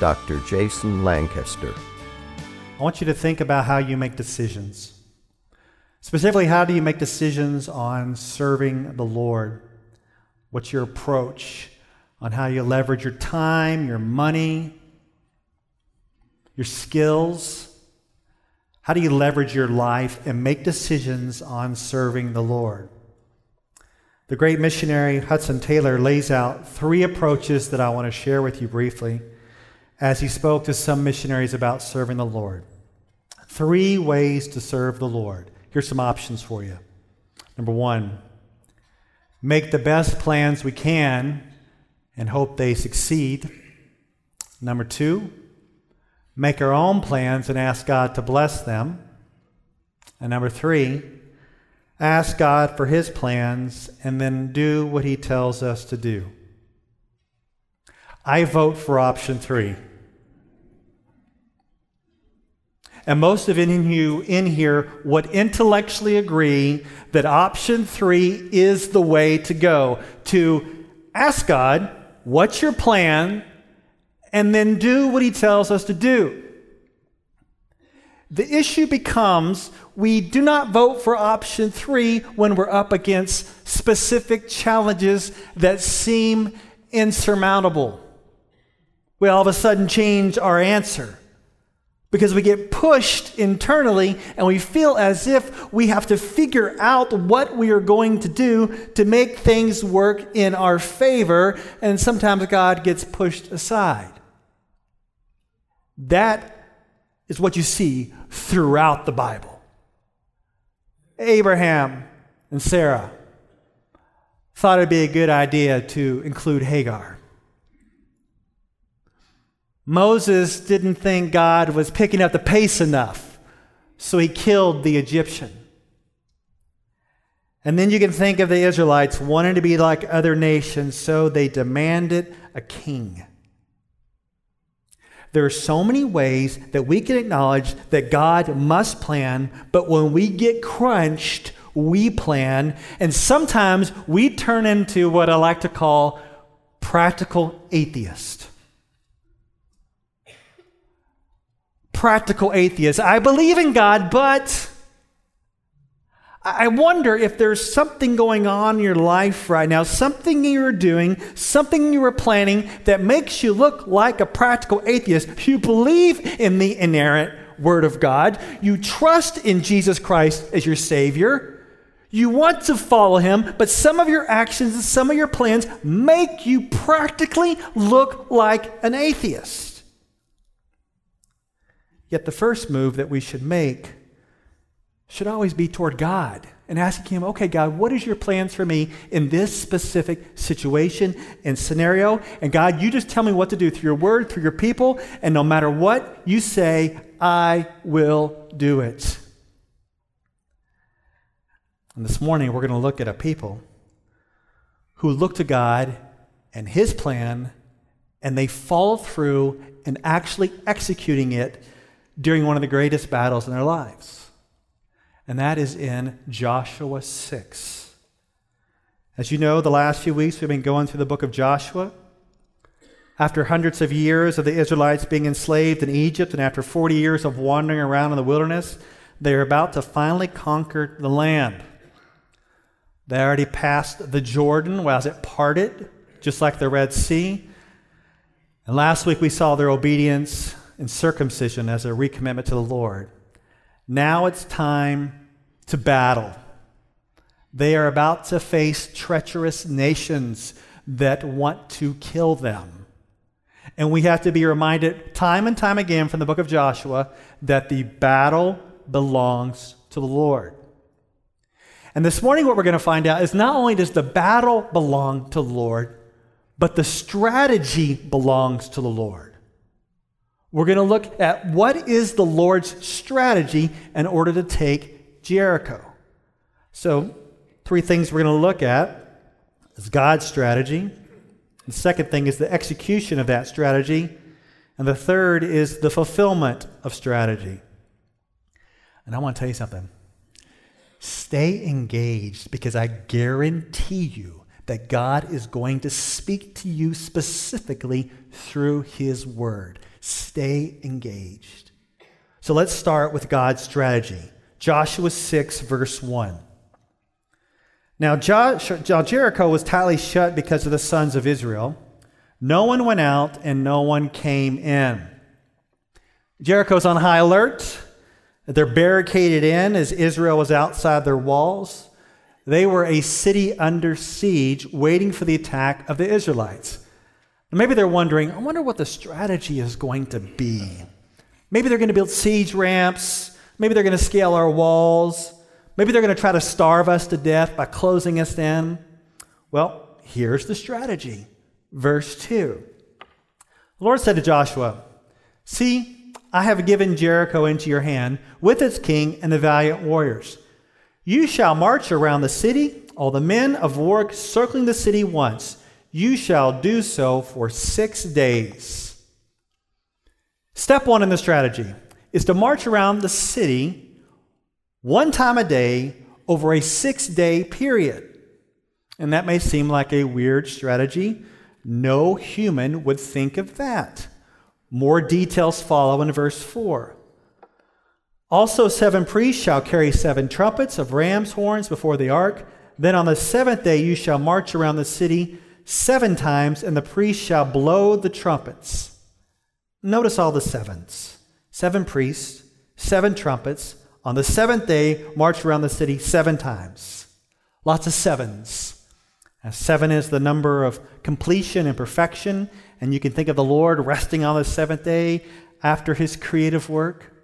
Dr. Jason Lancaster. I want you to think about how you make decisions. Specifically, how do you make decisions on serving the Lord? What's your approach on how you leverage your time, your money, your skills? How do you leverage your life and make decisions on serving the Lord? The great missionary Hudson Taylor lays out three approaches that I want to share with you briefly as he spoke to some missionaries about serving the Lord. 3 ways to serve the Lord. Here's some options for you. Number 1, make the best plans we can and hope they succeed. Number 2, make our own plans and ask God to bless them. And number 3, ask God for his plans and then do what he tells us to do. I vote for option 3. And most of you in here would intellectually agree that option 3 is the way to go. To ask God, what's your plan? And then do what he tells us to do. The issue becomes we do not vote for option 3 when we're up against specific challenges that seem insurmountable. We all of a sudden change our answer, because we get pushed internally and we feel as if we have to figure out what we are going to do to make things work in our favor, and sometimes God gets pushed aside. That is what you see throughout the Bible. Abraham and Sarah thought it'd be a good idea to include Hagar. Moses didn't think God was picking up the pace enough, so he killed the Egyptian. And then you can think of the Israelites wanting to be like other nations, so they demanded a king. There are so many ways that we can acknowledge that God must plan, but when we get crunched, we plan, and sometimes we turn into what I like to call practical atheists. Practical atheist. I believe in God, but I wonder if there's something going on in your life right now, something you're doing, something you were planning that makes you look like a practical atheist. You believe in the inerrant Word of God. You trust in Jesus Christ as your Savior. You want to follow him, but some of your actions and some of your plans make you practically look like an atheist. Yet the first move that we should make should always be toward God and asking him, okay, God, what is your plans for me in this specific situation and scenario? And God, you just tell me what to do through your word, through your people, and no matter what you say, I will do it. And this morning, we're going to look at a people who look to God and his plan, and they follow through and actually executing it during one of the greatest battles in their lives. And that is in Joshua 6. As you know, the last few weeks we've been going through the book of Joshua. After hundreds of years of the Israelites being enslaved in Egypt, and after 40 years of wandering around in the wilderness, they are about to finally conquer the land. They already passed the Jordan as it parted, just like the Red Sea. And last week we saw their obedience and circumcision as a recommitment to the Lord. Now it's time to battle. They are about to face treacherous nations that want to kill them. And we have to be reminded time and time again from the book of Joshua that the battle belongs to the Lord. And this morning what we're going to find out is not only does the battle belong to the Lord, but the strategy belongs to the Lord. We're going to look at what is the Lord's strategy in order to take Jericho. So, three things we're going to look at is God's strategy. The second thing is the execution of that strategy. And the third is the fulfillment of strategy. And I want to tell you something. Stay engaged, because I guarantee you that God is going to speak to you specifically through His Word. Stay engaged. So let's start with God's strategy. Joshua 6, verse 1. Now Jericho was tightly shut because of the sons of Israel. No one went out and no one came in. Jericho's on high alert. They're barricaded in as Israel was outside their walls. They were a city under siege waiting for the attack of the Israelites. Maybe they're wondering, I wonder what the strategy is going to be. Maybe they're going to build siege ramps. Maybe they're going to scale our walls. Maybe they're going to try to starve us to death by closing us in. Well, here's the strategy. Verse 2. The Lord said to Joshua, "See, I have given Jericho into your hand with its king and the valiant warriors. You shall march around the city, all the men of war circling the city once. You shall do so for 6 days." Step one in the strategy is to march around the city one time a day over a 6-day period. And that may seem like a weird strategy. No human would think of that. More details follow in verse 4. Also 7 priests shall carry 7 trumpets of ram's horns before the ark. Then on the 7th day you shall march around the city 7 times, and the priests shall blow the trumpets. Notice all the sevens. 7 priests, 7 trumpets. On the 7th day, march around the city 7 times. Lots of sevens. 7 is the number of completion and perfection, and you can think of the Lord resting on the 7th day after His creative work.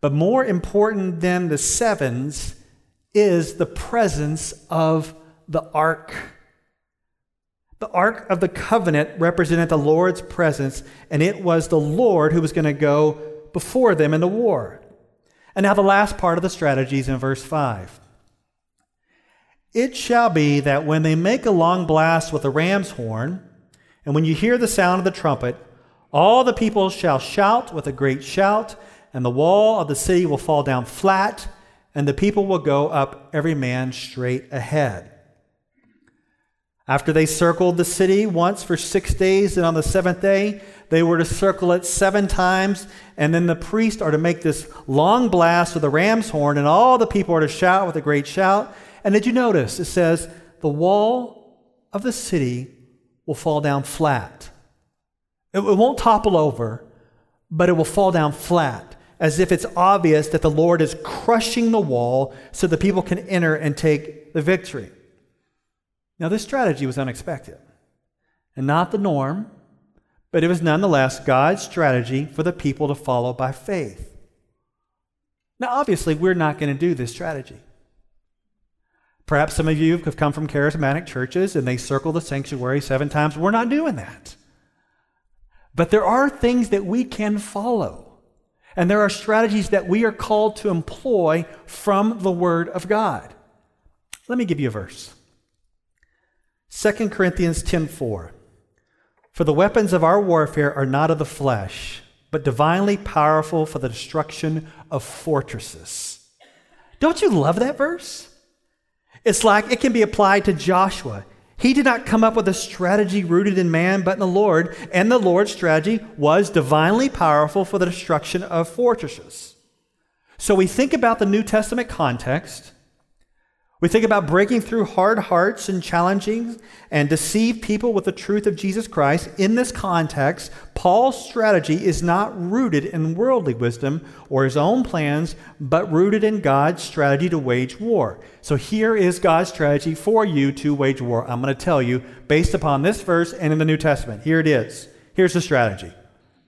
But more important than the sevens is the presence of the ark. The Ark of the Covenant represented the Lord's presence, and it was the Lord who was going to go before them in the war. And now the last part of the strategy is in verse 5. It shall be that when they make a long blast with a ram's horn, and when you hear the sound of the trumpet, all the people shall shout with a great shout, and the wall of the city will fall down flat, and the people will go up every man straight ahead. After they circled the city once for 6 days, and on the 7th day, they were to circle it 7 times, and then the priests are to make this long blast with a ram's horn, and all the people are to shout with a great shout. And did you notice? It says, the wall of the city will fall down flat. It won't topple over, but it will fall down flat, as if it's obvious that the Lord is crushing the wall so that people can enter and take the victory. Now, this strategy was unexpected and not the norm, but it was nonetheless God's strategy for the people to follow by faith. Now, obviously, we're not going to do this strategy. Perhaps some of you have come from charismatic churches and they circle the sanctuary 7 times. We're not doing that. But there are things that we can follow, and there are strategies that we are called to employ from the Word of God. Let me give you a verse. 2 Corinthians 10:4. For the weapons of our warfare are not of the flesh, but divinely powerful for the destruction of fortresses. Don't you love that verse? It's like it can be applied to Joshua. He did not come up with a strategy rooted in man, but in the Lord, and the Lord's strategy was divinely powerful for the destruction of fortresses. So we think about the New Testament context. We think about breaking through hard hearts and challenging and deceive people with the truth of Jesus Christ. In this context, Paul's strategy is not rooted in worldly wisdom or his own plans, but rooted in God's strategy to wage war. So here is God's strategy for you to wage war. I'm going to tell you based upon this verse and in the New Testament. Here it is. Here's the strategy.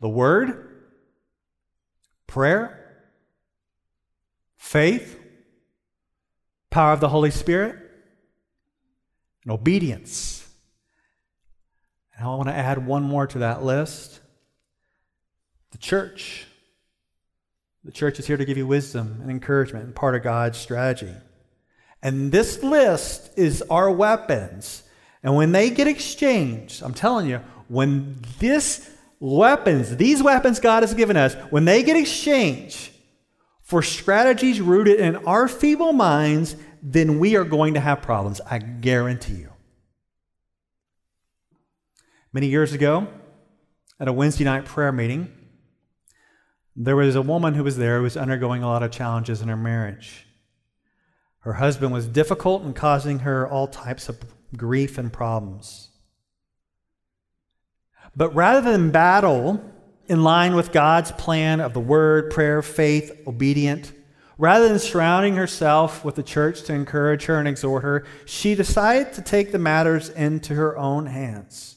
The Word, prayer, faith, power of the Holy Spirit, and obedience. And I want to add one more to that list. the church. The church is here to give you wisdom and encouragement and part of God's strategy. And this list is our weapons. And when they get exchanged, I'm telling you, when these weapons God has given us, when they get exchanged for strategies rooted in our feeble minds, then we are going to have problems. I guarantee you. Many years ago, at a Wednesday night prayer meeting, there was a woman who was there who was undergoing a lot of challenges in her marriage. Her husband was difficult and causing her all types of grief and problems. But rather than battle in line with God's plan of the word, prayer, faith, obedient, rather than surrounding herself with the church to encourage her and exhort her, she decided to take the matters into her own hands.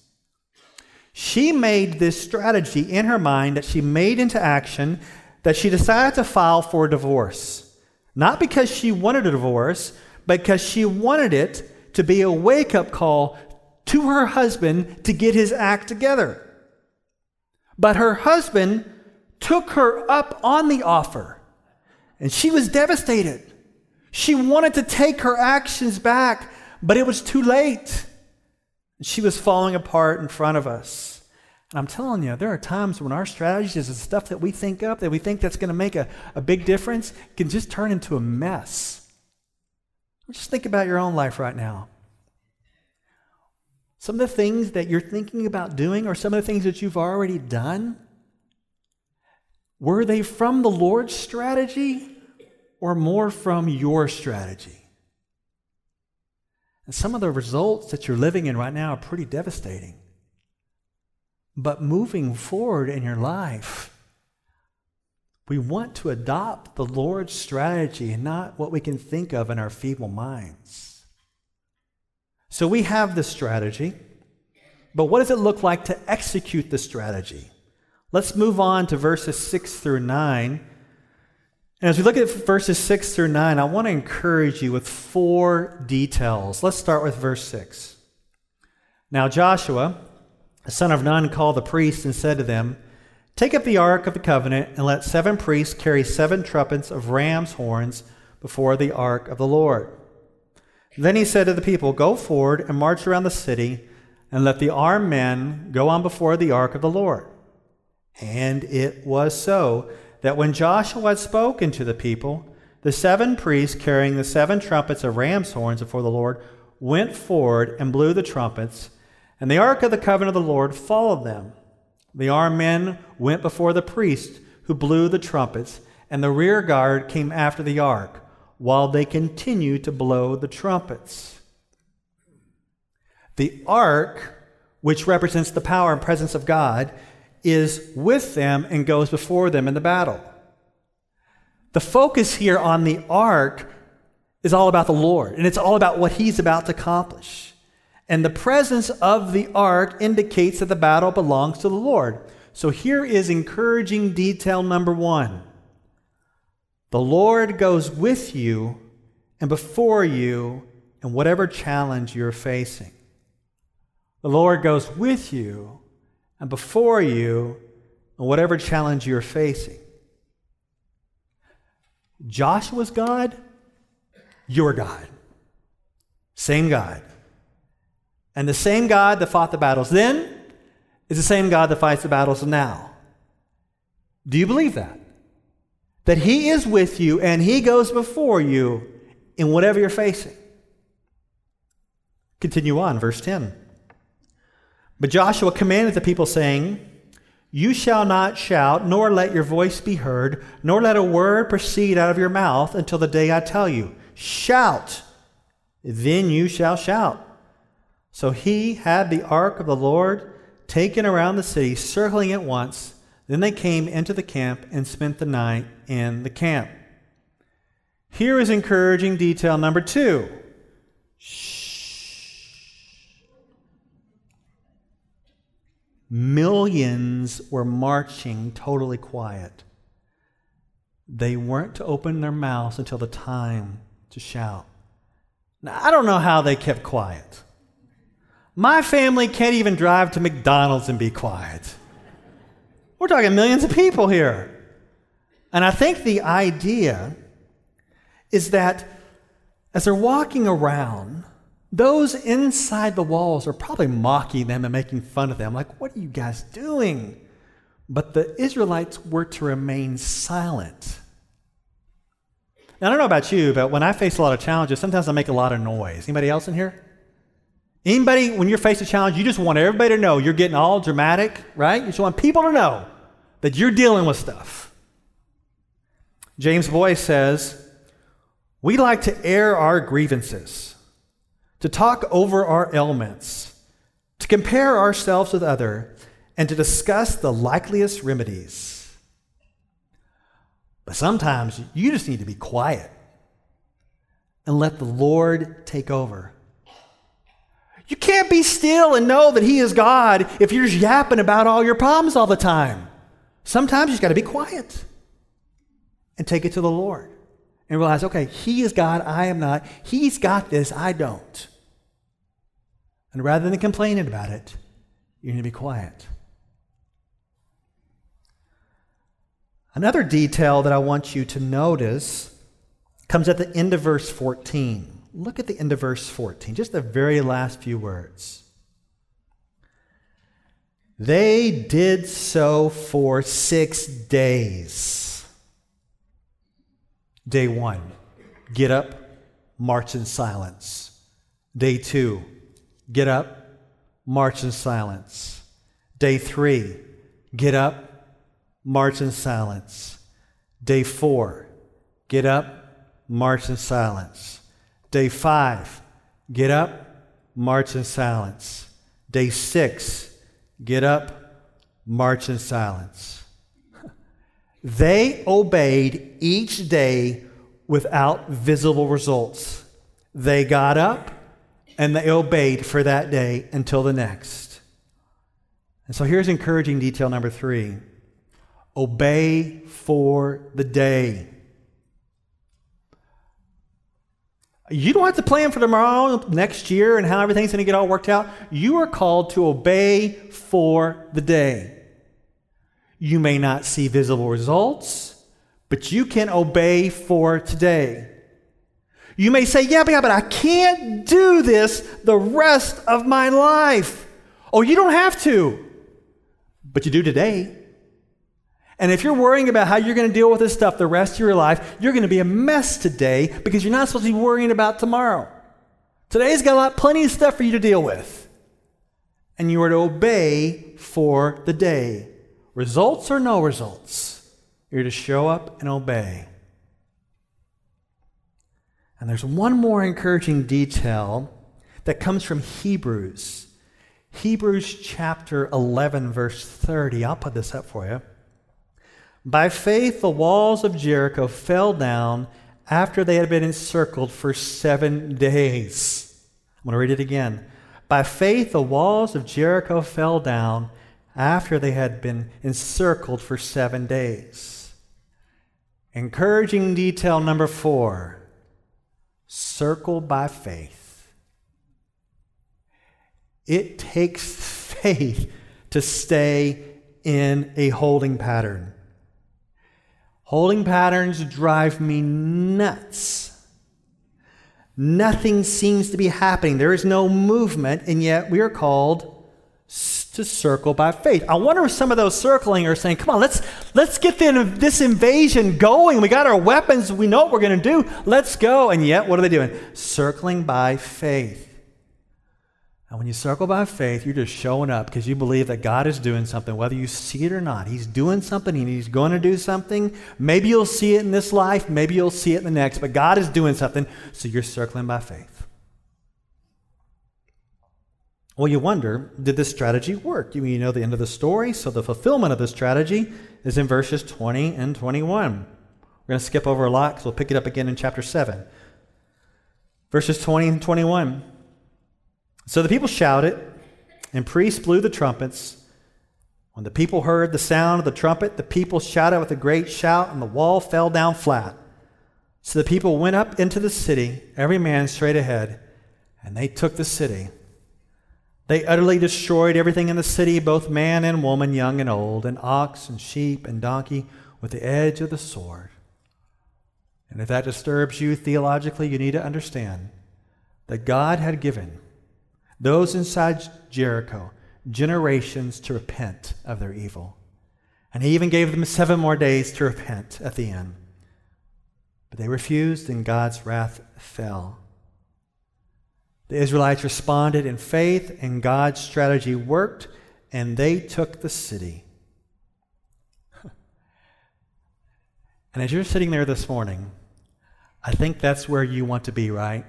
She made this strategy in her mind that she made into action, that she decided to file for a divorce. Not because she wanted a divorce, but because she wanted it to be a wake-up call to her husband to get his act together. But her husband took her up on the offer, and she was devastated. She wanted to take her actions back, but it was too late. She was falling apart in front of us. And I'm telling you, there are times when our strategies and stuff that we think up, that we think that's going to make a big difference, can just turn into a mess. Just think about your own life right now. Some of the things that you're thinking about doing, or some of the things that you've already done, were they from the Lord's strategy or more from your strategy? And some of the results that you're living in right now are pretty devastating. But moving forward in your life, we want to adopt the Lord's strategy and not what we can think of in our feeble minds. So we have this strategy, but what does it look like to execute the strategy? Let's move on to verses 6 through 9. And as we look at verses 6 through 9, I want to encourage you with 4 details. Let's start with verse 6. Now Joshua, the son of Nun, called the priests and said to them, "Take up the ark of the covenant and let 7 priests carry 7 trumpets of ram's horns before the ark of the Lord." Then he said to the people, "Go forward and march around the city, and let the armed men go on before the ark of the Lord." And it was so that when Joshua had spoken to the people, the 7 priests carrying the 7 trumpets of ram's horns before the Lord went forward and blew the trumpets, and the ark of the covenant of the Lord followed them. The armed men went before the priests who blew the trumpets, and the rear guard came after the ark, while they continue to blow the trumpets. The ark, which represents the power and presence of God, is with them and goes before them in the battle. The focus here on the ark is all about the Lord, and it's all about what he's about to accomplish. And the presence of the ark indicates that the battle belongs to the Lord. So here is encouraging detail number 1. The Lord goes with you and before you in whatever challenge you're facing. The Lord goes with you and before you in whatever challenge you're facing. Joshua's God, your God. Same God. And the same God that fought the battles then is the same God that fights the battles now. Do you believe that? That he is with you and he goes before you in whatever you're facing. Continue on, verse 10. But Joshua commanded the people, saying, "You shall not shout, nor let your voice be heard, nor let a word proceed out of your mouth until the day I tell you. Shout, then you shall shout." So he had the ark of the Lord taken around the city, circling it once. Then they came into the camp and spent the night in the camp. Here is encouraging detail number 2. Shh. Millions were marching totally quiet. They weren't to open their mouths until the time to shout. Now, I don't know how they kept quiet. My family can't even drive to McDonald's and be quiet. We're talking millions of people here. And I think the idea is that as they're walking around, those inside the walls are probably mocking them and making fun of them. Like, what are you guys doing? But the Israelites were to remain silent. Now, I don't know about you, but when I face a lot of challenges, sometimes I make a lot of noise. Anybody else in here? Anybody, when you're faced a challenge, you just want everybody to know you're getting all dramatic, right? You just want people to know that you're dealing with stuff. James Boyce says, we like to air our grievances, to talk over our ailments, to compare ourselves with others, and to discuss the likeliest remedies. But sometimes you just need to be quiet and let the Lord take over. You can't be still and know that He is God if you're just yapping about all your problems all the time. Sometimes you just got to be quiet and take it to the Lord and realize, okay, He is God, I am not. He's got this, I don't. And rather than complaining about it, you need to be quiet. Another detail that I want you to notice comes at the end of verse 14. Look at the end of verse 14, just the very last few words. They did so for 6 days. Day 1, get up, march in silence. Day 2, get up, march in silence. Day 3, get up, march in silence. Day 4, get up, march in silence. Day 5, get up, march in silence. Day 6, get up, march in silence. They obeyed each day without visible results. They got up and they obeyed for that day until the next. And so here's encouraging detail number 3. Obey for the day. You don't have to plan for tomorrow, next year, and how everything's going to get all worked out. You are called to obey for the day. You may not see visible results, but you can obey for today. You may say, but I can't do this the rest of my life. Oh, you don't have to, but you do today. And if you're worrying about how you're going to deal with this stuff the rest of your life, you're going to be a mess today because you're not supposed to be worrying about tomorrow. Today's got plenty of stuff for you to deal with. And you are to obey for the day. Results or no results, you're to show up and obey. And there's one more encouraging detail that comes from Hebrews. Hebrews chapter 11, verse 30. I'll put this up for you. By faith, the walls of Jericho fell down after they had been encircled for 7 days. I'm going to read it again. By faith, the walls of Jericho fell down after they had been encircled for 7 days. Encouraging detail number 4. Circle by faith. It takes faith to stay in a holding pattern. Holding patterns drive me nuts. Nothing seems to be happening. There is no movement, and yet we are called to circle by faith. I wonder if some of those circling are saying, come on, let's get this invasion going. We got our weapons. We know what we're going to do. Let's go. And yet, what are they doing? Circling by faith. And when you circle by faith, you're just showing up because you believe that God is doing something, whether you see it or not. He's doing something and He's going to do something. Maybe you'll see it in this life. Maybe you'll see it in the next. But God is doing something, so you're circling by faith. Well, you wonder, did this strategy work? You know the end of the story, so the fulfillment of the strategy is in verses 20 and 21. We're going to skip over a lot because we'll pick it up again in chapter 7. Verses 20 and 21. So the people shouted, and priests blew the trumpets. When the people heard the sound of the trumpet, the people shouted with a great shout, and the wall fell down flat. So the people went up into the city, every man straight ahead, and they took the city. They utterly destroyed everything in the city, both man and woman, young and old, and ox and sheep and donkey, with the edge of the sword. And if that disturbs you theologically, you need to understand that God had given those inside Jericho generations to repent of their evil. And he even gave them 7 more days to repent at the end. But they refused, and God's wrath fell. The Israelites responded in faith, and God's strategy worked, and they took the city. And as you're sitting there this morning, I think that's where you want to be, right?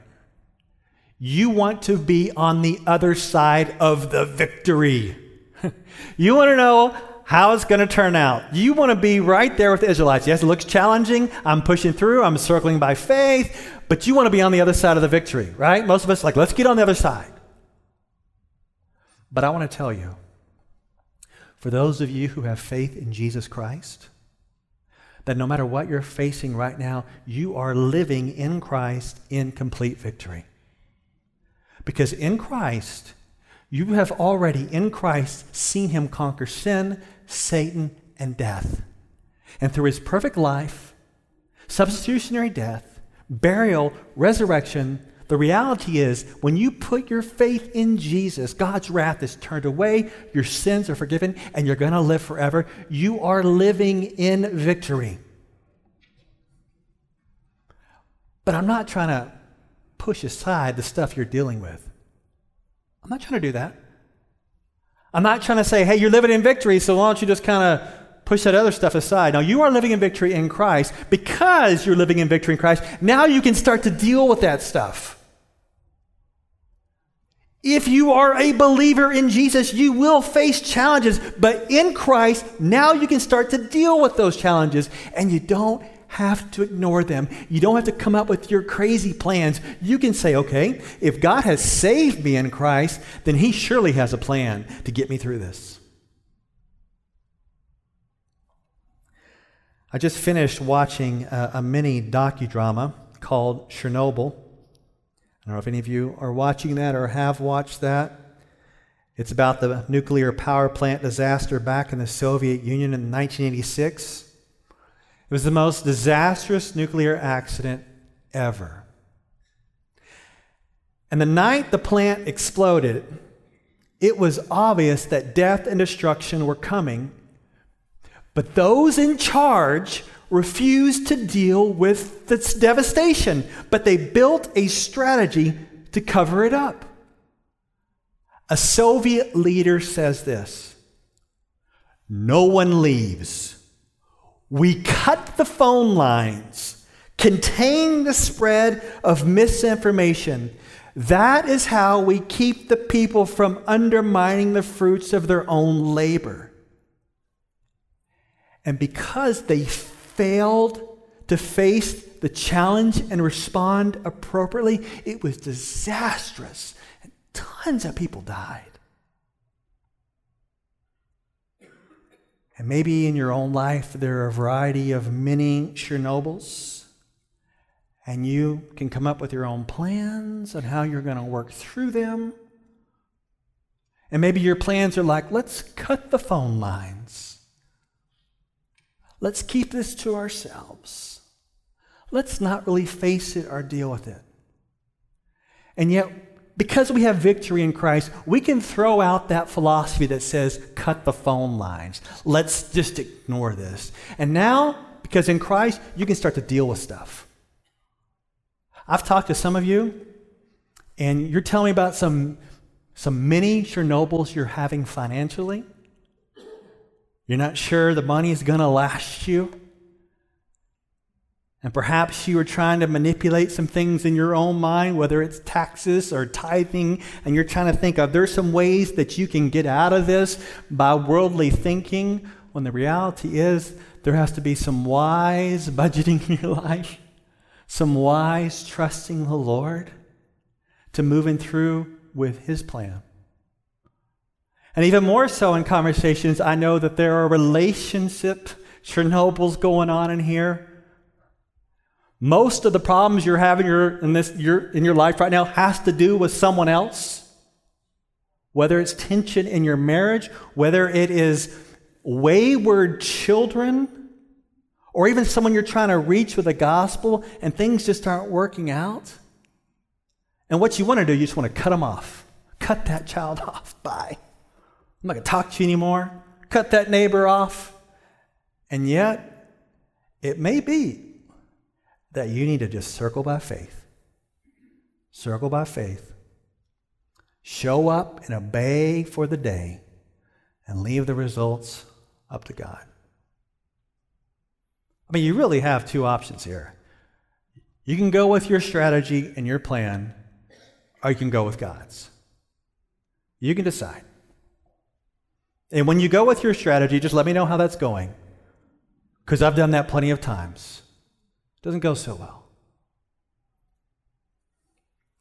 You want to be on the other side of the victory. You want to know how it's going to turn out. You want to be right there with the Israelites. Yes, it looks challenging. I'm pushing through. I'm circling by faith. But you want to be on the other side of the victory, right? Most of us are like, let's get on the other side. But I want to tell you, for those of you who have faith in Jesus Christ, that no matter what you're facing right now, you are living in Christ in complete victory. Because in Christ, you have already in Christ seen him conquer sin, Satan, and death. And through his perfect life, substitutionary death, burial, resurrection, the reality is when you put your faith in Jesus, God's wrath is turned away, your sins are forgiven, and you're going to live forever. You are living in victory. But I'm not trying to push aside the stuff you're dealing with. I'm not trying to do that. I'm not trying to say, hey, you're living in victory, so why don't you just kind of push that other stuff aside. Now, you are living in victory in Christ. Because you're living in victory in Christ, now you can start to deal with that stuff. If you are a believer in Jesus, you will face challenges. But in Christ, now you can start to deal with those challenges. And you don't have to ignore them. You don't have to come up with your crazy plans. You can say, okay, if God has saved me in Christ, then he surely has a plan to get me through this. I just finished watching a mini docudrama called Chernobyl. I don't know if any of you are watching that or have watched that. It's about the nuclear power plant disaster back in the Soviet Union in 1986. It was the most disastrous nuclear accident ever. And the night the plant exploded, it was obvious that death and destruction were coming. But those in charge refused to deal with this devastation, but they built a strategy to cover it up. A Soviet leader says this: "No one leaves. We cut the phone lines, contain the spread of misinformation. That is how we keep the people from undermining the fruits of their own labor." And because they failed to face the challenge and respond appropriately, it was disastrous, and tons of people died. And maybe in your own life, there are a variety of mini Chernobyls, and you can come up with your own plans on how you're going to work through them. And maybe your plans are like, let's cut the phone lines. Let's keep this to ourselves. Let's not really face it or deal with it. And yet, because we have victory in Christ, we can throw out that philosophy that says, cut the phone lines. Let's just ignore this. And now, because in Christ, you can start to deal with stuff. I've talked to some of you, and you're telling me about some mini Chernobyls you're having financially. You're not sure the money's going to last you. And perhaps you were trying to manipulate some things in your own mind, whether it's taxes or tithing, and you're trying to think of there's some ways that you can get out of this by worldly thinking, when the reality is there has to be some wise budgeting in your life, some wise trusting the Lord to moving through with his plan. And even more so in conversations, I know that there are relationship Chernobyls going on in here. Most of the problems you're having in your life right now has to do with someone else. whether it's tension in your marriage, whether it is wayward children, or even someone you're trying to reach with the gospel and things just aren't working out. And what you want to do, you just want to cut them off. Cut that child off. Bye. I'm not going to talk to you anymore. Cut that neighbor off. And yet, it may be that you need to just circle by faith. Circle by faith. Show up and obey for the day and leave the results up to God. I mean, you really have two options here. You can go with your strategy and your plan, or you can go with God's. You can decide. And when you go with your strategy, just let me know how that's going, because I've done that plenty of times. It doesn't go so well.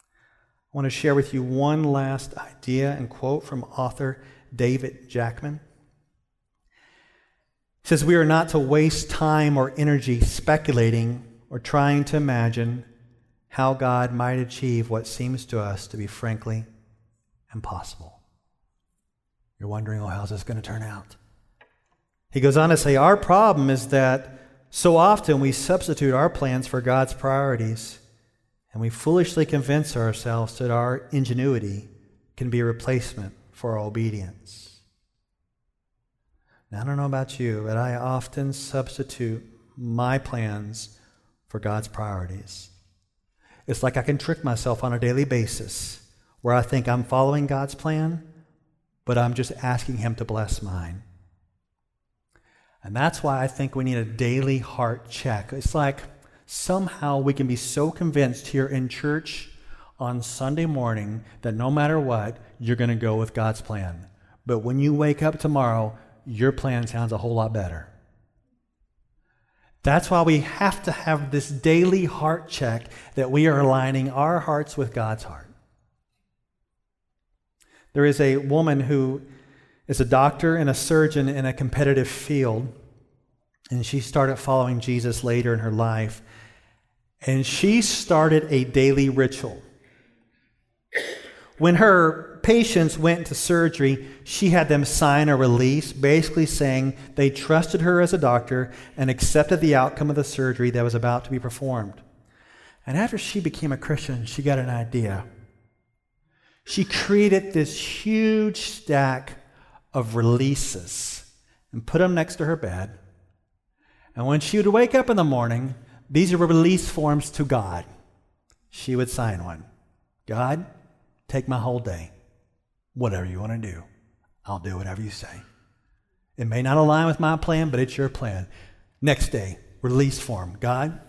I want to share with you one last idea and quote from author David Jackman. He says, "We are not to waste time or energy speculating or trying to imagine how God might achieve what seems to us to be frankly impossible." You're wondering, oh, how's this going to turn out? He goes on to say, "Our problem is that so often we substitute our plans for God's priorities, and we foolishly convince ourselves that our ingenuity can be a replacement for our obedience." Now, I don't know about you, but I often substitute my plans for God's priorities. It's like I can trick myself on a daily basis where I think I'm following God's plan, but I'm just asking Him to bless mine. And that's why I think we need a daily heart check. It's like somehow we can be so convinced here in church on Sunday morning that no matter what, you're going to go with God's plan. But when you wake up tomorrow, your plan sounds a whole lot better. That's why we have to have this daily heart check that we are aligning our hearts with God's heart. There is a woman who is a doctor and a surgeon in a competitive field, and she started following Jesus later in her life, and she started a daily ritual. When her patients went to surgery, she had them sign a release, basically saying they trusted her as a doctor and accepted the outcome of the surgery that was about to be performed. And after she became a Christian, she got an idea. She created this huge stack of releases and put them next to her bed. And when she would wake up in the morning, these are release forms to God. She would sign one. God, take my whole day. Whatever you want to do, I'll do whatever you say. It may not align with my plan, but it's your plan. Next day, release form. God,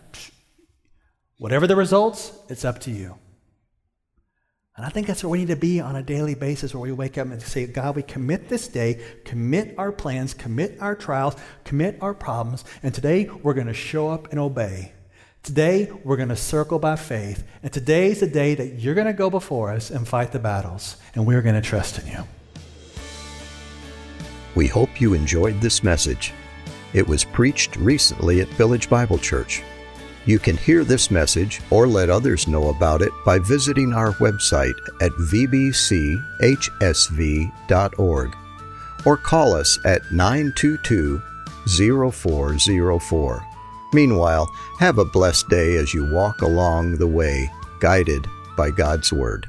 whatever the results, it's up to you. And I think that's where we need to be on a daily basis, where we wake up and say, God, we commit this day, commit our plans, commit our trials, commit our problems, and today we're going to show up and obey. Today we're going to circle by faith, and today's the day that you're going to go before us and fight the battles, and we're going to trust in you. We hope you enjoyed this message. It was preached recently at Village Bible Church. You can hear this message or let others know about it by visiting our website at vbchsv.org or call us at 922-0404. Meanwhile, have a blessed day as you walk along the way, guided by God's Word.